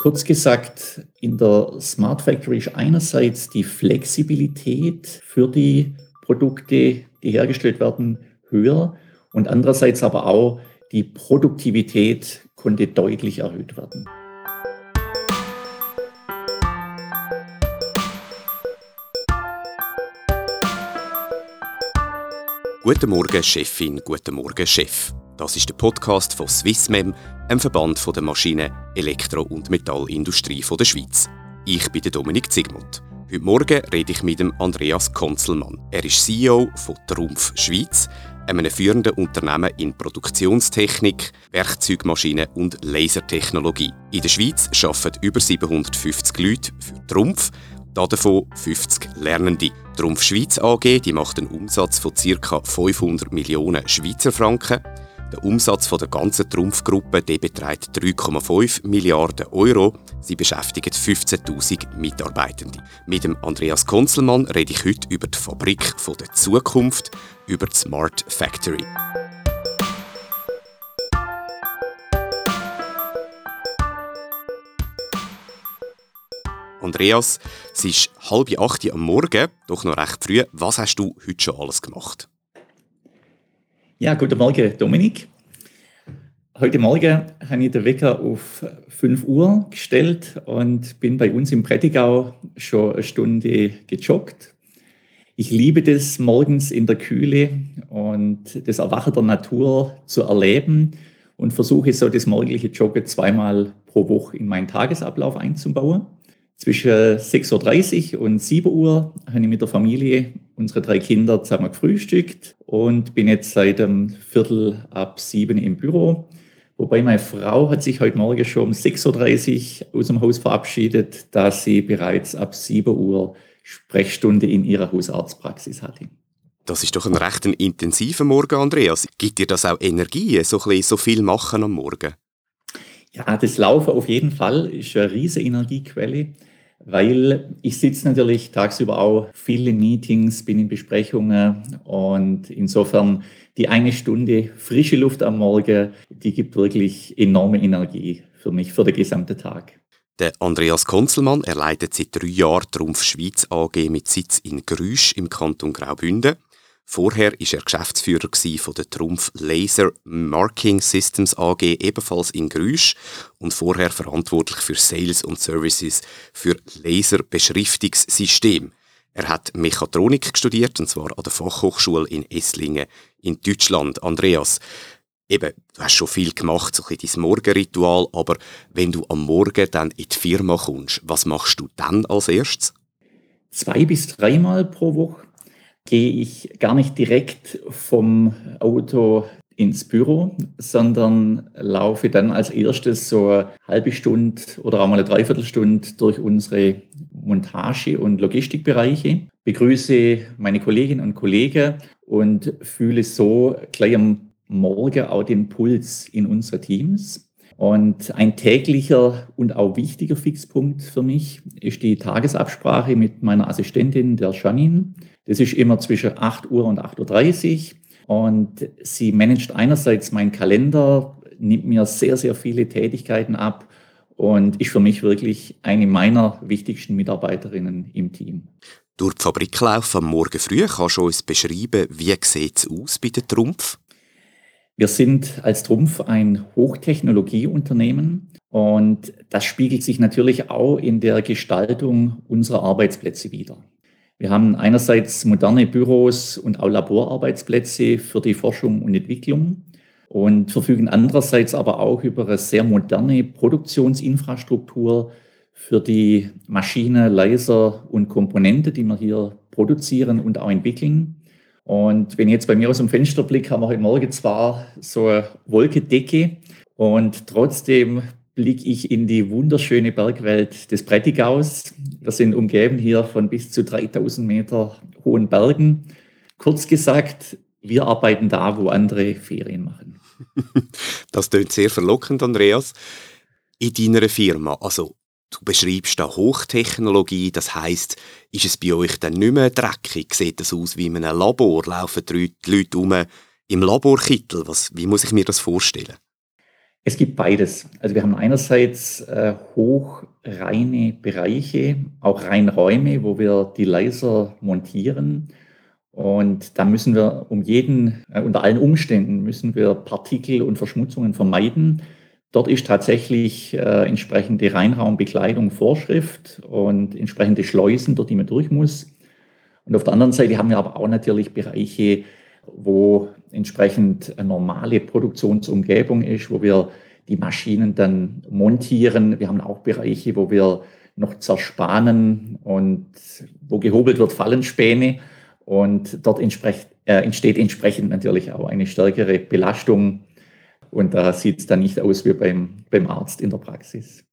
Kurz gesagt, in der Smart Factory ist einerseits die Flexibilität für die Produkte, die hergestellt werden, höher und andererseits aber auch die Produktivität konnte deutlich erhöht werden. Guten Morgen, Chefin, guten Morgen, Chef. Das ist der Podcast von SwissMem, einem Verband der Maschinen-, Elektro- und Metallindustrie der Schweiz. Ich bin Dominik Zigmutt. Heute Morgen rede ich mit Andreas Konzelmann. Er ist CEO von Trumpf Schweiz, einem führenden Unternehmen in Produktionstechnik, Werkzeugmaschinen und Lasertechnologie. In der Schweiz arbeiten über 750 Leute für Trumpf, davon 50 Lernende. Die Trumpf Schweiz AG macht einen Umsatz von ca. 500 Millionen Schweizer Franken. Der Umsatz der ganzen Trumpf-Gruppe beträgt 3,5 Milliarden Euro. Sie beschäftigen 15'000 Mitarbeitende. Mit dem Andreas Konzelmann rede ich heute über die Fabrik der Zukunft, über die Smart Factory. Andreas, es ist 7:30 Uhr am Morgen, doch noch recht früh. Was hast du heute schon alles gemacht? Ja, guten Morgen, Dominik. Heute Morgen habe ich den Wecker auf 5 Uhr gestellt und bin bei uns im Prättigau schon eine Stunde gejoggt. Ich liebe das, morgens in der Kühle und das Erwachen der Natur zu erleben und versuche so das morgendliche Joggen zweimal pro Woche in meinen Tagesablauf einzubauen. Zwischen 6.30 Uhr und 7 Uhr habe ich mit der Familie unsere 3 Kinder zusammen gefrühstückt und bin jetzt seit 7:15 im Büro. Wobei meine Frau hat sich heute Morgen schon um 6.30 Uhr aus dem Haus verabschiedet, da sie bereits ab 7 Uhr Sprechstunde in ihrer Hausarztpraxis hatte. Das ist doch ein recht intensiver Morgen, Andreas. Gibt dir das auch Energie, so viel machen am Morgen? Ja, das Laufen auf jeden Fall ist eine riesige Energiequelle. Weil ich sitze natürlich tagsüber auch viele Meetings, bin in Besprechungen und insofern die eine Stunde frische Luft am Morgen, die gibt wirklich enorme Energie für mich, für den gesamten Tag. Der Andreas Konzelmann leitet seit 3 Jahren Trumpf Schweiz AG mit Sitz in Grüsch im Kanton Graubünden. Vorher war er Geschäftsführer von der Trumpf Laser Marking Systems AG, ebenfalls in Grüsch, und vorher verantwortlich für Sales und Services für Laserbeschriftungssysteme. Er hat Mechatronik studiert, und zwar an der Fachhochschule in Esslingen in Deutschland. Andreas, eben, du hast schon viel gemacht, so ein bisschen dein Morgenritual, aber wenn du am Morgen dann in die Firma kommst, was machst du dann als erstes? 2 bis 3 Mal pro Woche gehe ich gar nicht direkt vom Auto ins Büro, sondern laufe dann als erstes so eine halbe Stunde oder auch mal eine Dreiviertelstunde durch unsere Montage- und Logistikbereiche, begrüße meine Kolleginnen und Kollegen und fühle so gleich am Morgen auch den Puls in unsere Teams. Und ein täglicher und auch wichtiger Fixpunkt für mich ist die Tagesabsprache mit meiner Assistentin, der Janine. Das ist immer zwischen 8 Uhr und 8.30 Uhr. Und sie managt einerseits meinen Kalender, nimmt mir sehr, sehr viele Tätigkeiten ab und ist für mich wirklich eine meiner wichtigsten Mitarbeiterinnen im Team. Durch die Fabrik laufen am Morgen früh, kannst du uns beschreiben, wie sieht es aus bei der Trumpf? Wir sind als Trumpf ein Hochtechnologieunternehmen und das spiegelt sich natürlich auch in der Gestaltung unserer Arbeitsplätze wider. Wir haben einerseits moderne Büros und auch Laborarbeitsplätze für die Forschung und Entwicklung und verfügen andererseits aber auch über eine sehr moderne Produktionsinfrastruktur für die Maschinen, Laser und Komponenten, die wir hier produzieren und auch entwickeln. Und wenn ich jetzt bei mir aus dem Fenster blicke, haben wir heute Morgen zwar so eine Wolkendecke und trotzdem blicke ich in die wunderschöne Bergwelt des Prättigaus. Wir sind umgeben hier von bis zu 3000 Meter hohen Bergen. Kurz gesagt, wir arbeiten da, wo andere Ferien machen. Das klingt sehr verlockend, Andreas. In deiner Firma, also du beschreibst da Hochtechnologie, das heisst, ist es bei euch dann nicht mehr dreckig? Sieht das aus wie in einem Labor? Laufen die Leute um im Laborkittel? Wie muss ich mir das vorstellen? Es gibt beides. Also wir haben einerseits hochreine Bereiche, auch Reinräume, wo wir die Laser montieren. Und da müssen wir unter allen Umständen müssen wir Partikel und Verschmutzungen vermeiden. Dort ist tatsächlich entsprechende Reinraumbekleidung Vorschrift und entsprechende Schleusen, durch die man durch muss. Und auf der anderen Seite haben wir aber auch natürlich Bereiche, wo entsprechend eine normale Produktionsumgebung ist, wo wir die Maschinen dann montieren. Wir haben auch Bereiche, wo wir noch zerspanen und wo gehobelt wird, fallen Späne. Und dort entsteht entsprechend natürlich auch eine stärkere Belastung. Und da sieht es dann nicht aus wie beim Arzt in der Praxis.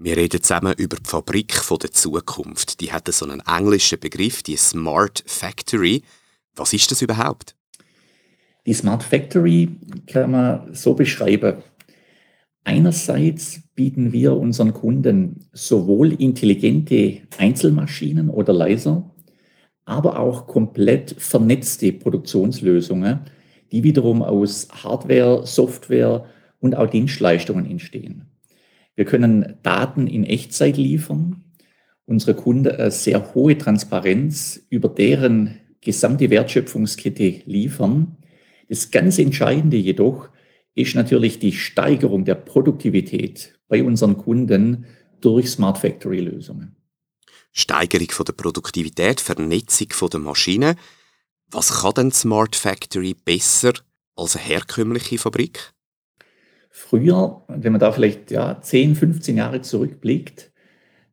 Wir reden zusammen über die Fabrik von der Zukunft. Die hat so einen englischen Begriff, die Smart Factory. Was ist das überhaupt? Die Smart Factory kann man so beschreiben. Einerseits bieten wir unseren Kunden sowohl intelligente Einzelmaschinen oder Laser, aber auch komplett vernetzte Produktionslösungen, die wiederum aus Hardware, Software und auch Dienstleistungen entstehen. Wir können Daten in Echtzeit liefern, unsere Kunden eine sehr hohe Transparenz über deren gesamte Wertschöpfungskette liefern. Das ganz Entscheidende jedoch ist natürlich die Steigerung der Produktivität bei unseren Kunden durch Smart Factory-Lösungen. Steigerung von der Produktivität, Vernetzung von der Maschinen. Was kann denn Smart Factory besser als eine herkömmliche Fabrik? Früher, wenn man da vielleicht 10, 15 Jahre zurückblickt,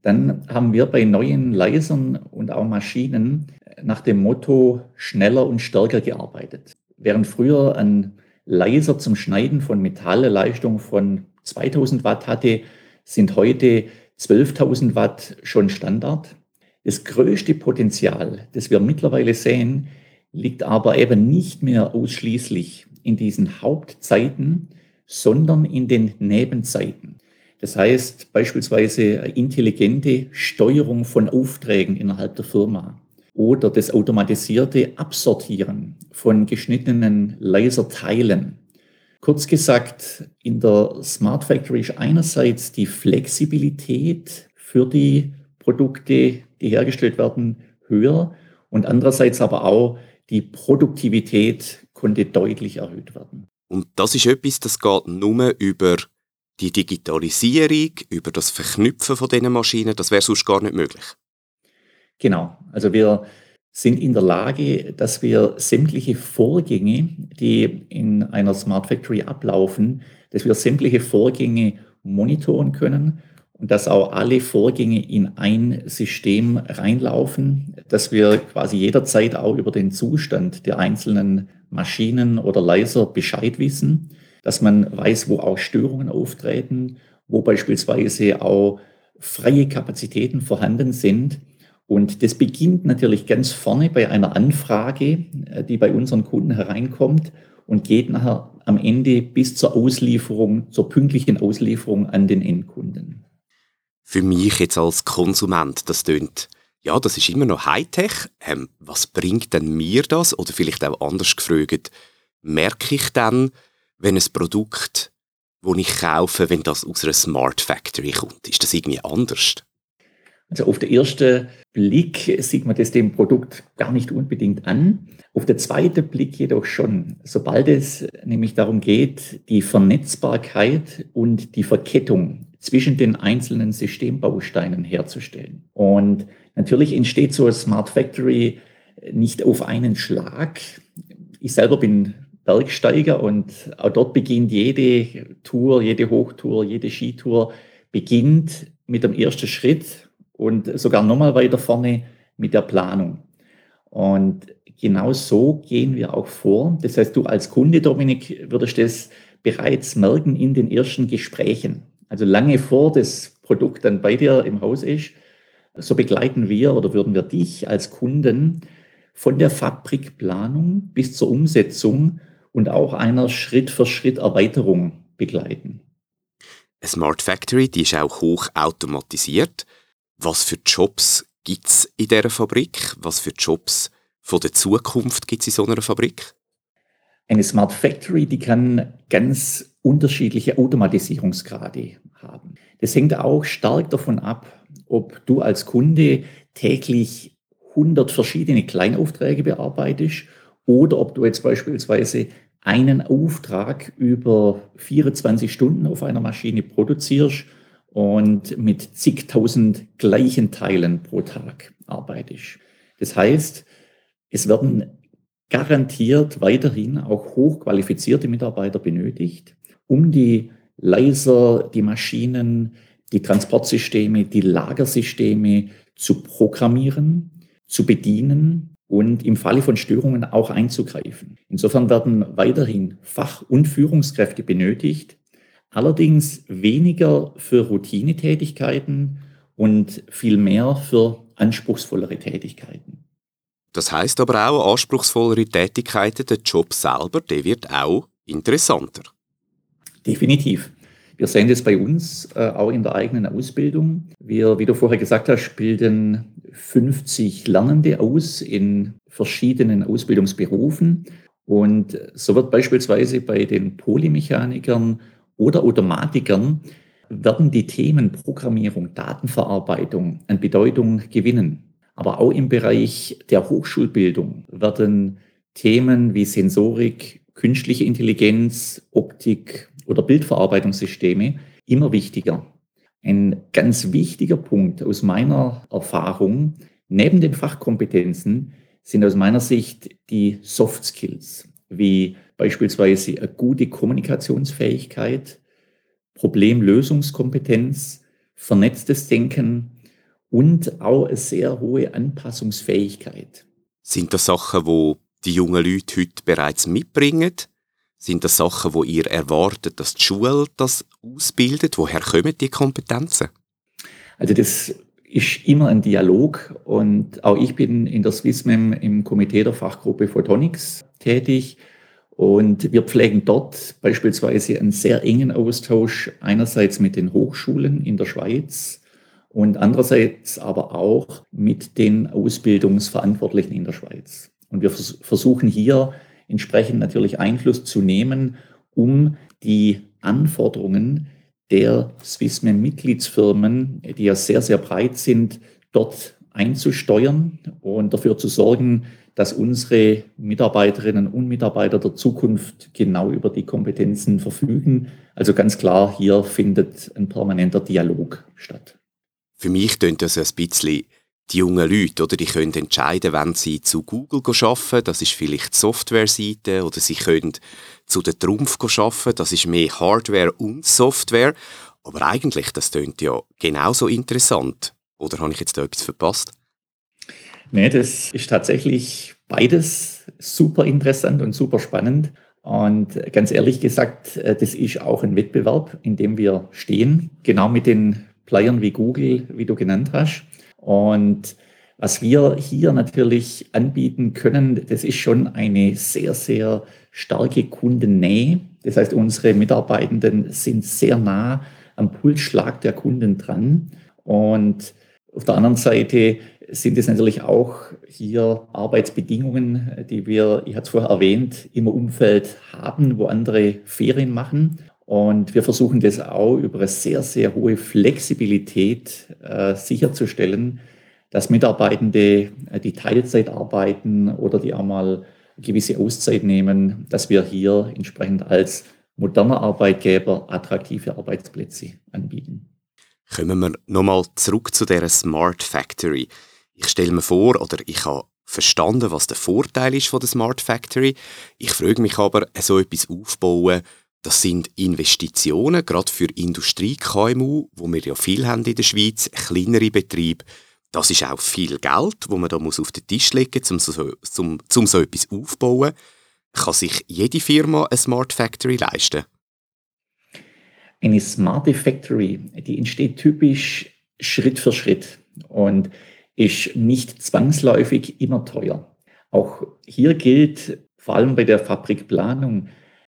dann haben wir bei neuen Lasern und auch Maschinen nach dem Motto schneller und stärker gearbeitet. Während früher ein Laser zum Schneiden von Metall eine Leistung von 2000 Watt hatte, sind heute 12.000 Watt schon Standard. Das größte Potenzial, das wir mittlerweile sehen, liegt aber eben nicht mehr ausschließlich in diesen Hauptzeiten, sondern in den Nebenzeiten. Das heißt beispielsweise eine intelligente Steuerung von Aufträgen innerhalb der Firma oder das automatisierte Absortieren von geschnittenen Laserteilen. Kurz gesagt, in der Smart Factory ist einerseits die Flexibilität für die Produkte, die hergestellt werden, höher und andererseits aber auch die Produktivität konnte deutlich erhöht werden. Und das ist etwas, das geht nur über die Digitalisierung, über das Verknüpfen von diesen Maschinen. Das wäre sonst gar nicht möglich. Genau, also wir sind in der Lage, dass wir sämtliche Vorgänge, die in einer Smart Factory ablaufen, dass wir sämtliche Vorgänge monitoren können und dass auch alle Vorgänge in ein System reinlaufen, dass wir quasi jederzeit auch über den Zustand der einzelnen Maschinen oder Laser Bescheid wissen, dass man weiß, wo auch Störungen auftreten, wo beispielsweise auch freie Kapazitäten vorhanden sind. Und das beginnt natürlich ganz vorne bei einer Anfrage, die bei unseren Kunden hereinkommt und geht nachher am Ende bis zur Auslieferung, zur pünktlichen Auslieferung an den Endkunden. Für mich jetzt als Konsument, das tönt, ja, das ist immer noch Hightech. Was bringt denn mir das? Oder vielleicht auch anders gefragt, merke ich dann, wenn ein Produkt, das ich kaufe, wenn das aus einer Smart Factory kommt? Ist das irgendwie anders? Also auf den ersten Blick sieht man das dem Produkt gar nicht unbedingt an. Auf den zweiten Blick jedoch schon. Sobald es nämlich darum geht, die Vernetzbarkeit und die Verkettung zwischen den einzelnen Systembausteinen herzustellen. Und natürlich entsteht so eine Smart Factory nicht auf einen Schlag. Ich selber bin Bergsteiger und auch dort beginnt jede Tour, jede Hochtour, jede Skitour beginnt mit dem ersten Schritt. Und sogar nochmal weiter vorne mit der Planung. Und genau so gehen wir auch vor. Das heißt, du als Kunde, Dominik, würdest das bereits merken in den ersten Gesprächen. Also lange vor das Produkt dann bei dir im Haus ist, so begleiten wir oder würden wir dich als Kunden von der Fabrikplanung bis zur Umsetzung und auch einer Schritt-für-Schritt-Erweiterung begleiten. Eine Smart Factory, die ist auch hoch automatisiert. Was für Jobs gibt es in dieser Fabrik? Was für Jobs von der Zukunft gibt es in so einer Fabrik? Eine Smart Factory, die kann ganz unterschiedliche Automatisierungsgrade haben. Das hängt auch stark davon ab, ob du als Kunde täglich 100 verschiedene Kleinaufträge bearbeitest oder ob du jetzt beispielsweise einen Auftrag über 24 Stunden auf einer Maschine produzierst und mit zigtausend gleichen Teilen pro Tag arbeitest. Das heißt, es werden garantiert weiterhin auch hochqualifizierte Mitarbeiter benötigt, um die Laser, die Maschinen, die Transportsysteme, die Lagersysteme zu programmieren, zu bedienen und im Falle von Störungen auch einzugreifen. Insofern werden weiterhin Fach- und Führungskräfte benötigt, allerdings weniger für Routinetätigkeiten und viel mehr für anspruchsvollere Tätigkeiten. Das heisst aber auch, anspruchsvollere Tätigkeiten, der Job selber, der wird auch interessanter. Definitiv. Wir sehen das bei uns auch in der eigenen Ausbildung. Wir, wie du vorher gesagt hast, bilden 50 Lernende aus in verschiedenen Ausbildungsberufen. Und so wird beispielsweise bei den Polymechanikern oder Automatikern werden die Themen Programmierung, Datenverarbeitung an Bedeutung gewinnen. Aber auch im Bereich der Hochschulbildung werden Themen wie Sensorik, künstliche Intelligenz, Optik oder Bildverarbeitungssysteme immer wichtiger. Ein ganz wichtiger Punkt aus meiner Erfahrung, neben den Fachkompetenzen, sind aus meiner Sicht die Soft Skills, wie beispielsweise eine gute Kommunikationsfähigkeit, Problemlösungskompetenz, vernetztes Denken und auch eine sehr hohe Anpassungsfähigkeit. Sind das Sachen, die die jungen Leute heute bereits mitbringen? Sind das Sachen, die ihr erwartet, dass die Schule das ausbildet? Woher kommen die Kompetenzen? Also das ist immer ein Dialog und auch ich bin in der SwissMem im Komitee der Fachgruppe Photonics tätig und wir pflegen dort beispielsweise einen sehr engen Austausch einerseits mit den Hochschulen in der Schweiz und andererseits aber auch mit den Ausbildungsverantwortlichen in der Schweiz. Und wir versuchen hier entsprechend natürlich Einfluss zu nehmen, um die Anforderungen der SwissMem-Mitgliedsfirmen, die ja sehr, sehr breit sind, dort einzusteuern und dafür zu sorgen, dass unsere Mitarbeiterinnen und Mitarbeiter der Zukunft genau über die Kompetenzen verfügen. Also ganz klar, hier findet ein permanenter Dialog statt. Für mich tönt das ein bisschen... Die jungen Leute, oder, die können entscheiden, wenn sie zu Google arbeiten, das ist vielleicht die Software-Seite, oder sie können zu der Trumpf arbeiten, das ist mehr Hardware und Software. Aber eigentlich, das klingt ja genauso interessant. Oder habe ich jetzt da etwas verpasst? Nein, das ist tatsächlich beides super interessant und super spannend. Und ganz ehrlich gesagt, das ist auch ein Wettbewerb, in dem wir stehen, genau mit den Playern wie Google, wie du genannt hast. Und was wir hier natürlich anbieten können, das ist schon eine sehr, sehr starke Kundennähe. Das heißt, unsere Mitarbeitenden sind sehr nah am Pulsschlag der Kunden dran. Und auf der anderen Seite sind es natürlich auch hier Arbeitsbedingungen, die wir, ich hatte es vorher erwähnt, im Umfeld haben, wo andere Ferien machen. Und wir versuchen das auch über eine sehr, sehr hohe Flexibilität sicherzustellen, dass Mitarbeitende, die Teilzeit arbeiten oder die auch mal gewisse Auszeit nehmen, dass wir hier entsprechend als moderner Arbeitgeber attraktive Arbeitsplätze anbieten. Kommen wir nochmal zurück zu dieser Smart Factory. Ich stelle mir vor, oder ich habe verstanden, was der Vorteil ist von der Smart Factory. Ich frage mich aber, so etwas aufbauen, das sind Investitionen, gerade für Industrie-KMU, wo wir ja viel haben in der Schweiz, kleinere Betriebe. Das ist auch viel Geld, das man da auf den Tisch legen muss, um so etwas aufzubauen. Kann sich jede Firma eine Smart Factory leisten? Eine smarte Factory, die entsteht typisch Schritt für Schritt und ist nicht zwangsläufig immer teuer. Auch hier gilt, vor allem bei der Fabrikplanung,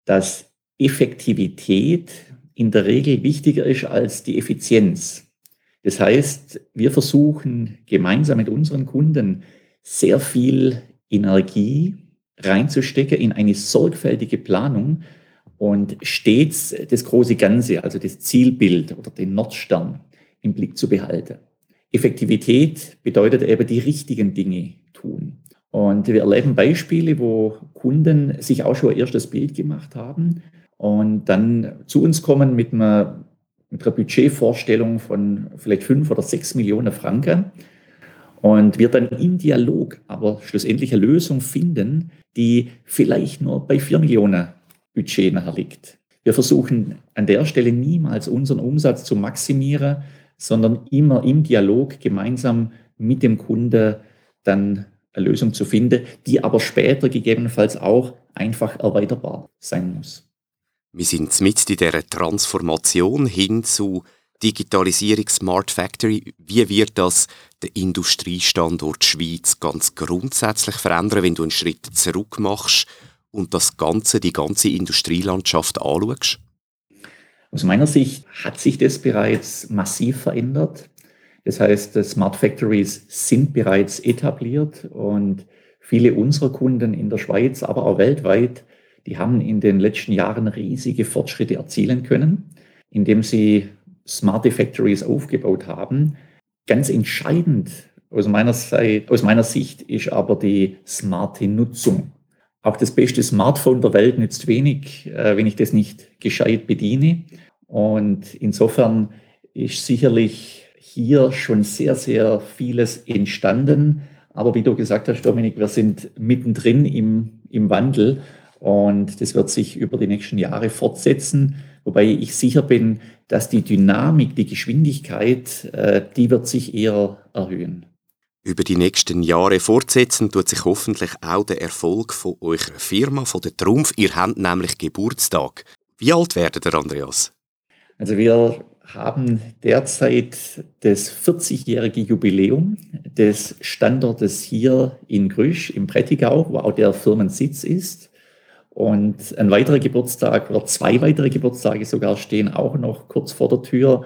dass Effektivität in der Regel wichtiger ist als die Effizienz. Das heißt, wir versuchen gemeinsam mit unseren Kunden sehr viel Energie reinzustecken in eine sorgfältige Planung und stets das große Ganze, also das Zielbild oder den Nordstern im Blick zu behalten. Effektivität bedeutet eben die richtigen Dinge tun. Und wir erleben Beispiele, wo Kunden sich auch schon erst das Bild gemacht haben und dann zu uns kommen mit einer Budgetvorstellung von vielleicht 5 oder 6 Millionen Franken. Und wir dann im Dialog aber schlussendlich eine Lösung finden, die vielleicht nur bei 4 Millionen Budget nachher liegt. Wir versuchen an der Stelle niemals unseren Umsatz zu maximieren, sondern immer im Dialog gemeinsam mit dem Kunde dann eine Lösung zu finden, die aber später gegebenenfalls auch einfach erweiterbar sein muss. Wir sind mitten in dieser Transformation hin zu Digitalisierung, Smart Factory. Wie wird das den Industriestandort Schweiz ganz grundsätzlich verändern, wenn du einen Schritt zurück machst und das Ganze, die ganze Industrielandschaft anschaust? Aus meiner Sicht hat sich das bereits massiv verändert. Das heißt, Smart Factories sind bereits etabliert und viele unserer Kunden in der Schweiz, aber auch weltweit, die haben in den letzten Jahren riesige Fortschritte erzielen können, indem sie smarte Factories aufgebaut haben. Ganz entscheidend aus meiner Sicht ist aber die smarte Nutzung. Auch das beste Smartphone der Welt nützt wenig, wenn ich das nicht gescheit bediene. Und insofern ist sicherlich hier schon sehr, sehr vieles entstanden. Aber wie du gesagt hast, Dominik, wir sind mittendrin im Wandel. Und das wird sich über die nächsten Jahre fortsetzen. Wobei ich sicher bin, dass die Dynamik, die Geschwindigkeit, die wird sich eher erhöhen. Über die nächsten Jahre fortsetzen tut sich hoffentlich auch der Erfolg von eurer Firma, von der Trumpf. Ihr habt nämlich Geburtstag. Wie alt werdet ihr, Andreas? Also wir haben derzeit das 40-jährige Jubiläum des Standortes hier in Grüsch, im Prättigau, wo auch der Firmensitz ist. Und ein weiterer Geburtstag oder 2 weitere Geburtstage sogar stehen auch noch kurz vor der Tür.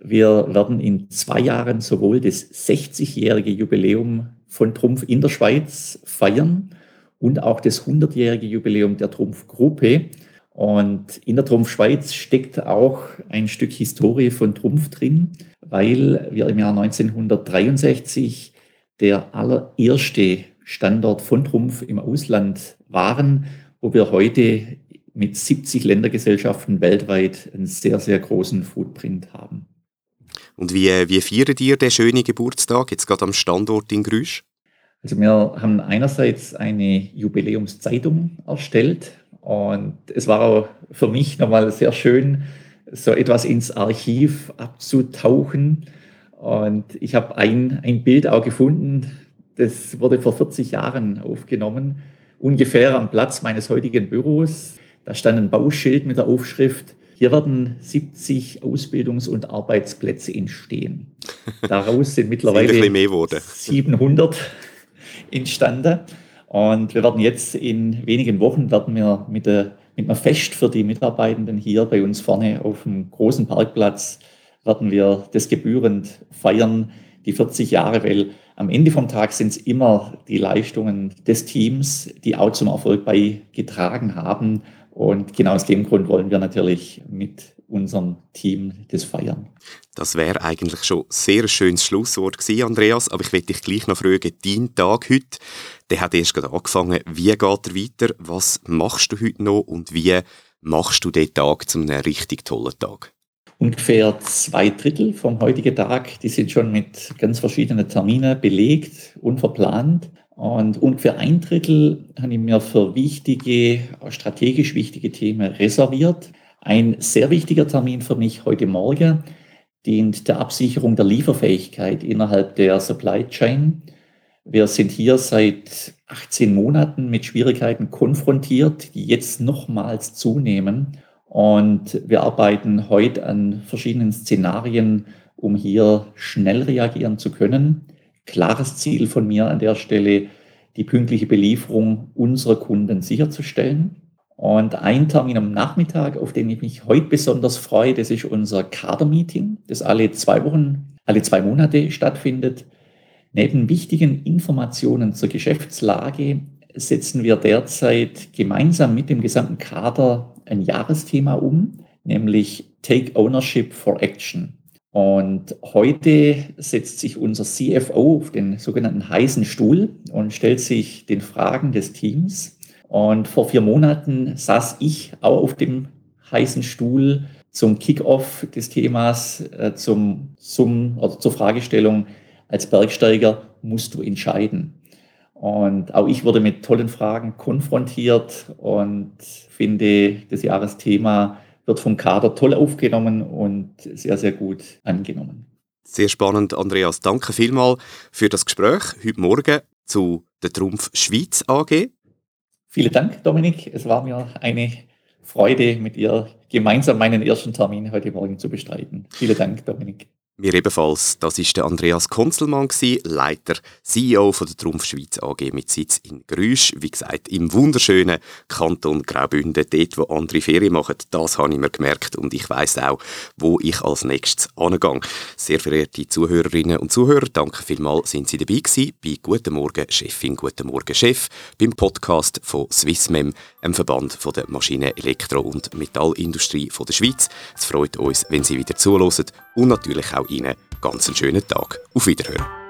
Wir werden in 2 Jahren sowohl das 60-jährige Jubiläum von Trumpf in der Schweiz feiern und auch das 100-jährige Jubiläum der Trumpf-Gruppe. Und in der Trumpf-Schweiz steckt auch ein Stück Historie von Trumpf drin, weil wir im Jahr 1963 der allererste Standort von Trumpf im Ausland waren, wo wir heute mit 70 Ländergesellschaften weltweit einen sehr, sehr großen Footprint haben. Und wie feiert ihr den schönen Geburtstag, jetzt gerade am Standort in Grüsch? Also wir haben einerseits eine Jubiläumszeitung erstellt und es war auch für mich nochmal sehr schön, so etwas ins Archiv abzutauchen. Und ich habe ein Bild auch gefunden, das wurde vor 40 Jahren aufgenommen, ungefähr am Platz meines heutigen Büros. Da stand ein Bauschild mit der Aufschrift: Hier werden 70 Ausbildungs- und Arbeitsplätze entstehen. Daraus sind mittlerweile 700 entstanden. Und wir werden jetzt in wenigen Wochen mit einem Fest für die Mitarbeitenden hier bei uns vorne auf dem großen Parkplatz werden wir das gebührend feiern, die 40 Jahre, weil am Ende vom Tag sind es immer die Leistungen des Teams, die auch zum Erfolg beigetragen haben. Und genau aus dem Grund wollen wir natürlich mit unserem Team das feiern. Das wäre eigentlich schon ein sehr schönes Schlusswort gewesen, Andreas. Aber ich möchte dich gleich noch fragen, dein Tag heute, der hat erst gerade angefangen. Wie geht er weiter? Was machst du heute noch? Und wie machst du den Tag zu einem richtig tollen Tag? Ungefähr 2 Drittel vom heutigen Tag, die sind schon mit ganz verschiedenen Terminen belegt, unverplant. Und ungefähr 1 Drittel habe ich mir für wichtige, strategisch wichtige Themen reserviert. Ein sehr wichtiger Termin für mich heute Morgen dient der Absicherung der Lieferfähigkeit innerhalb der Supply Chain. Wir sind hier seit 18 Monaten mit Schwierigkeiten konfrontiert, die jetzt nochmals zunehmen. Und wir arbeiten heute an verschiedenen Szenarien, um hier schnell reagieren zu können. Klares Ziel von mir an der Stelle, die pünktliche Belieferung unserer Kunden sicherzustellen. Und ein Termin am Nachmittag, auf den ich mich heute besonders freue, das ist unser Kader-Meeting, das alle 2 Monate stattfindet. Neben wichtigen Informationen zur Geschäftslage setzen wir derzeit gemeinsam mit dem gesamten Kader ein Jahresthema um, nämlich Take Ownership for Action. Und heute setzt sich unser CFO auf den sogenannten heißen Stuhl und stellt sich den Fragen des Teams. Und vor 4 Monaten saß ich auch auf dem heißen Stuhl zum Kick-off des Themas, zur Fragestellung, als Bergsteiger musst du entscheiden. Und auch ich wurde mit tollen Fragen konfrontiert und finde, das Jahresthema wird vom Kader toll aufgenommen und sehr, sehr gut angenommen. Sehr spannend, Andreas. Danke vielmals für das Gespräch heute Morgen zu der Trumpf Schweiz AG. Vielen Dank, Dominik. Es war mir eine Freude, mit dir gemeinsam meinen ersten Termin heute Morgen zu bestreiten. Vielen Dank, Dominik. Mir ebenfalls. Das war der Andreas Konzelmann, Leiter, CEO von der Trumpf Schweiz AG mit Sitz in Grüsch. Wie gesagt, im wunderschönen Kanton Graubünden, dort, wo andere Ferien machen. Das habe ich mir gemerkt und ich weiss auch, wo ich als nächstes angehe. Sehr verehrte Zuhörerinnen und Zuhörer, danke vielmals, sind Sie dabei gewesen bei «Guten Morgen, Chefin, Guten Morgen, Chef», beim Podcast von SwissMem, einem Verband von der Maschinen-, Elektro- und Metallindustrie von der Schweiz. Es freut uns, wenn Sie wieder zuhören und natürlich auch Ihnen ganz einen schönen Tag. Auf Wiederhören.